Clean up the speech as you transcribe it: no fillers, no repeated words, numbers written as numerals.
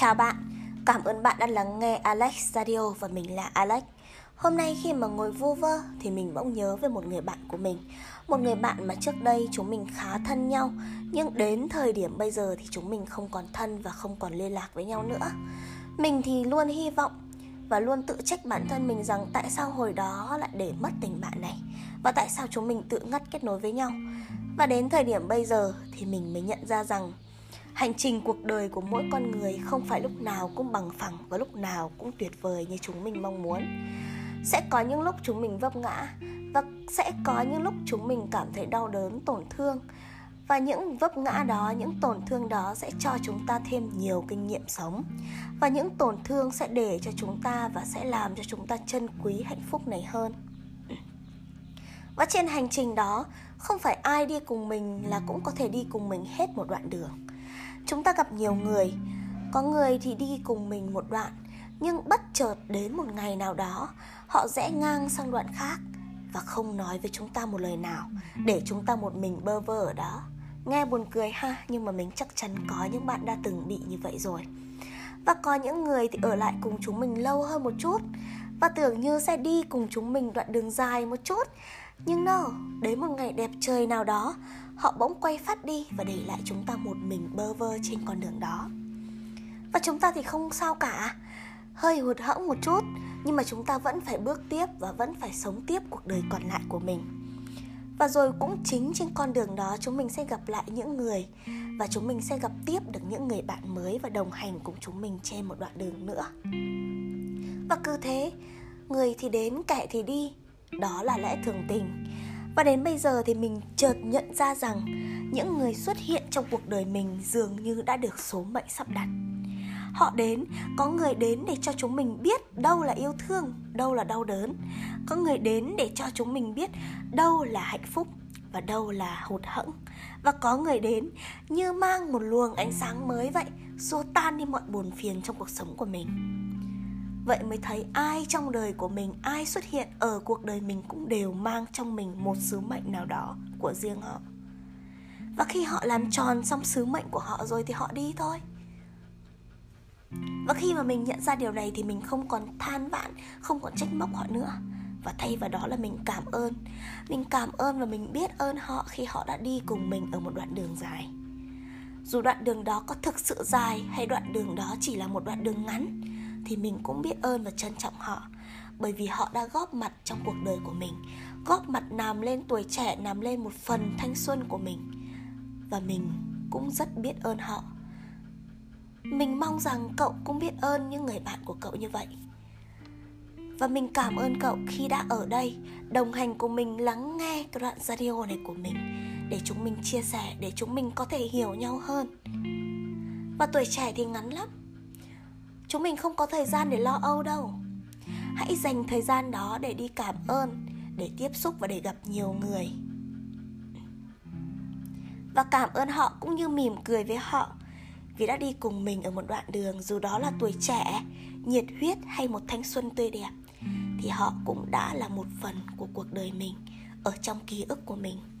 Chào bạn, cảm ơn bạn đã lắng nghe Alex Radio và mình là Alex. Hôm nay khi mà ngồi vu vơ thì mình bỗng nhớ về một người bạn của mình. Một người bạn mà trước đây chúng mình khá thân nhau, nhưng đến thời điểm bây giờ thì chúng mình không còn thân và không còn liên lạc với nhau nữa. Mình thì luôn hy vọng và luôn tự trách bản thân mình rằng tại sao hồi đó lại để mất tình bạn này, và tại sao chúng mình tự ngắt kết nối với nhau. Và đến thời điểm bây giờ thì mình mới nhận ra rằng hành trình cuộc đời của mỗi con người không phải lúc nào cũng bằng phẳng và lúc nào cũng tuyệt vời như chúng mình mong muốn. Sẽ có những lúc chúng mình vấp ngã, và sẽ có những lúc chúng mình cảm thấy đau đớn, tổn thương. Và những vấp ngã đó, những tổn thương đó sẽ cho chúng ta thêm nhiều kinh nghiệm sống. Và những tổn thương sẽ để cho chúng ta và sẽ làm cho chúng ta trân quý hạnh phúc này hơn. Và trên hành trình đó, không phải ai đi cùng mình là cũng có thể đi cùng mình hết một đoạn đường. Chúng ta gặp nhiều người, có người thì đi cùng mình một đoạn, nhưng bất chợt đến một ngày nào đó, họ rẽ ngang sang đoạn khác và không nói với chúng ta một lời nào, để chúng ta một mình bơ vơ ở đó. Nghe buồn cười ha, nhưng mà mình chắc chắn có những bạn đã từng bị như vậy rồi. Và có những người thì ở lại cùng chúng mình lâu hơn một chút, và tưởng như sẽ đi cùng chúng mình đoạn đường dài một chút, nhưng no, đến một ngày đẹp trời nào đó, họ bỗng quay phát đi và để lại chúng ta một mình bơ vơ trên con đường đó. Và chúng ta thì không sao cả, hơi hụt hẫng một chút, nhưng mà chúng ta vẫn phải bước tiếp và vẫn phải sống tiếp cuộc đời còn lại của mình. Và rồi cũng chính trên con đường đó chúng mình sẽ gặp lại những người, và chúng mình sẽ gặp tiếp được những người bạn mới và đồng hành cùng chúng mình trên một đoạn đường nữa. Và cứ thế, người thì đến, kẻ thì đi, đó là lẽ thường tình. Và đến bây giờ thì mình chợt nhận ra rằng những người xuất hiện trong cuộc đời mình dường như đã được số mệnh sắp đặt. Họ đến, có người đến để cho chúng mình biết đâu là yêu thương, đâu là đau đớn. Có người đến để cho chúng mình biết đâu là hạnh phúc và đâu là hụt hẫng. Và có người đến như mang một luồng ánh sáng mới vậy, xua tan đi mọi buồn phiền trong cuộc sống của mình. Vậy mới thấy ai trong đời của mình, ai xuất hiện ở cuộc đời mình cũng đều mang trong mình một sứ mệnh nào đó của riêng họ. Và khi họ làm tròn xong sứ mệnh của họ rồi thì họ đi thôi. Và khi mà mình nhận ra điều này thì mình không còn than vãn, không còn trách móc họ nữa. Và thay vào đó là mình cảm ơn. Mình cảm ơn và mình biết ơn họ khi họ đã đi cùng mình ở một đoạn đường dài. Dù đoạn đường đó có thực sự dài hay đoạn đường đó chỉ là một đoạn đường ngắn, thì mình cũng biết ơn và trân trọng họ, bởi vì họ đã góp mặt trong cuộc đời của mình, góp mặt làm lên tuổi trẻ, làm lên một phần thanh xuân của mình. Và mình cũng rất biết ơn họ. Mình mong rằng cậu cũng biết ơn những người bạn của cậu như vậy. Và mình cảm ơn cậu khi đã ở đây đồng hành cùng mình, lắng nghe cái đoạn radio này của mình, để chúng mình chia sẻ, để chúng mình có thể hiểu nhau hơn. Và tuổi trẻ thì ngắn lắm, chúng mình không có thời gian để lo âu đâu. Hãy dành thời gian đó để đi cảm ơn, để tiếp xúc và để gặp nhiều người. Và cảm ơn họ cũng như mỉm cười với họ, vì đã đi cùng mình ở một đoạn đường, dù đó là tuổi trẻ, nhiệt huyết hay một thanh xuân tươi đẹp, thì họ cũng đã là một phần của cuộc đời mình, ở trong ký ức của mình.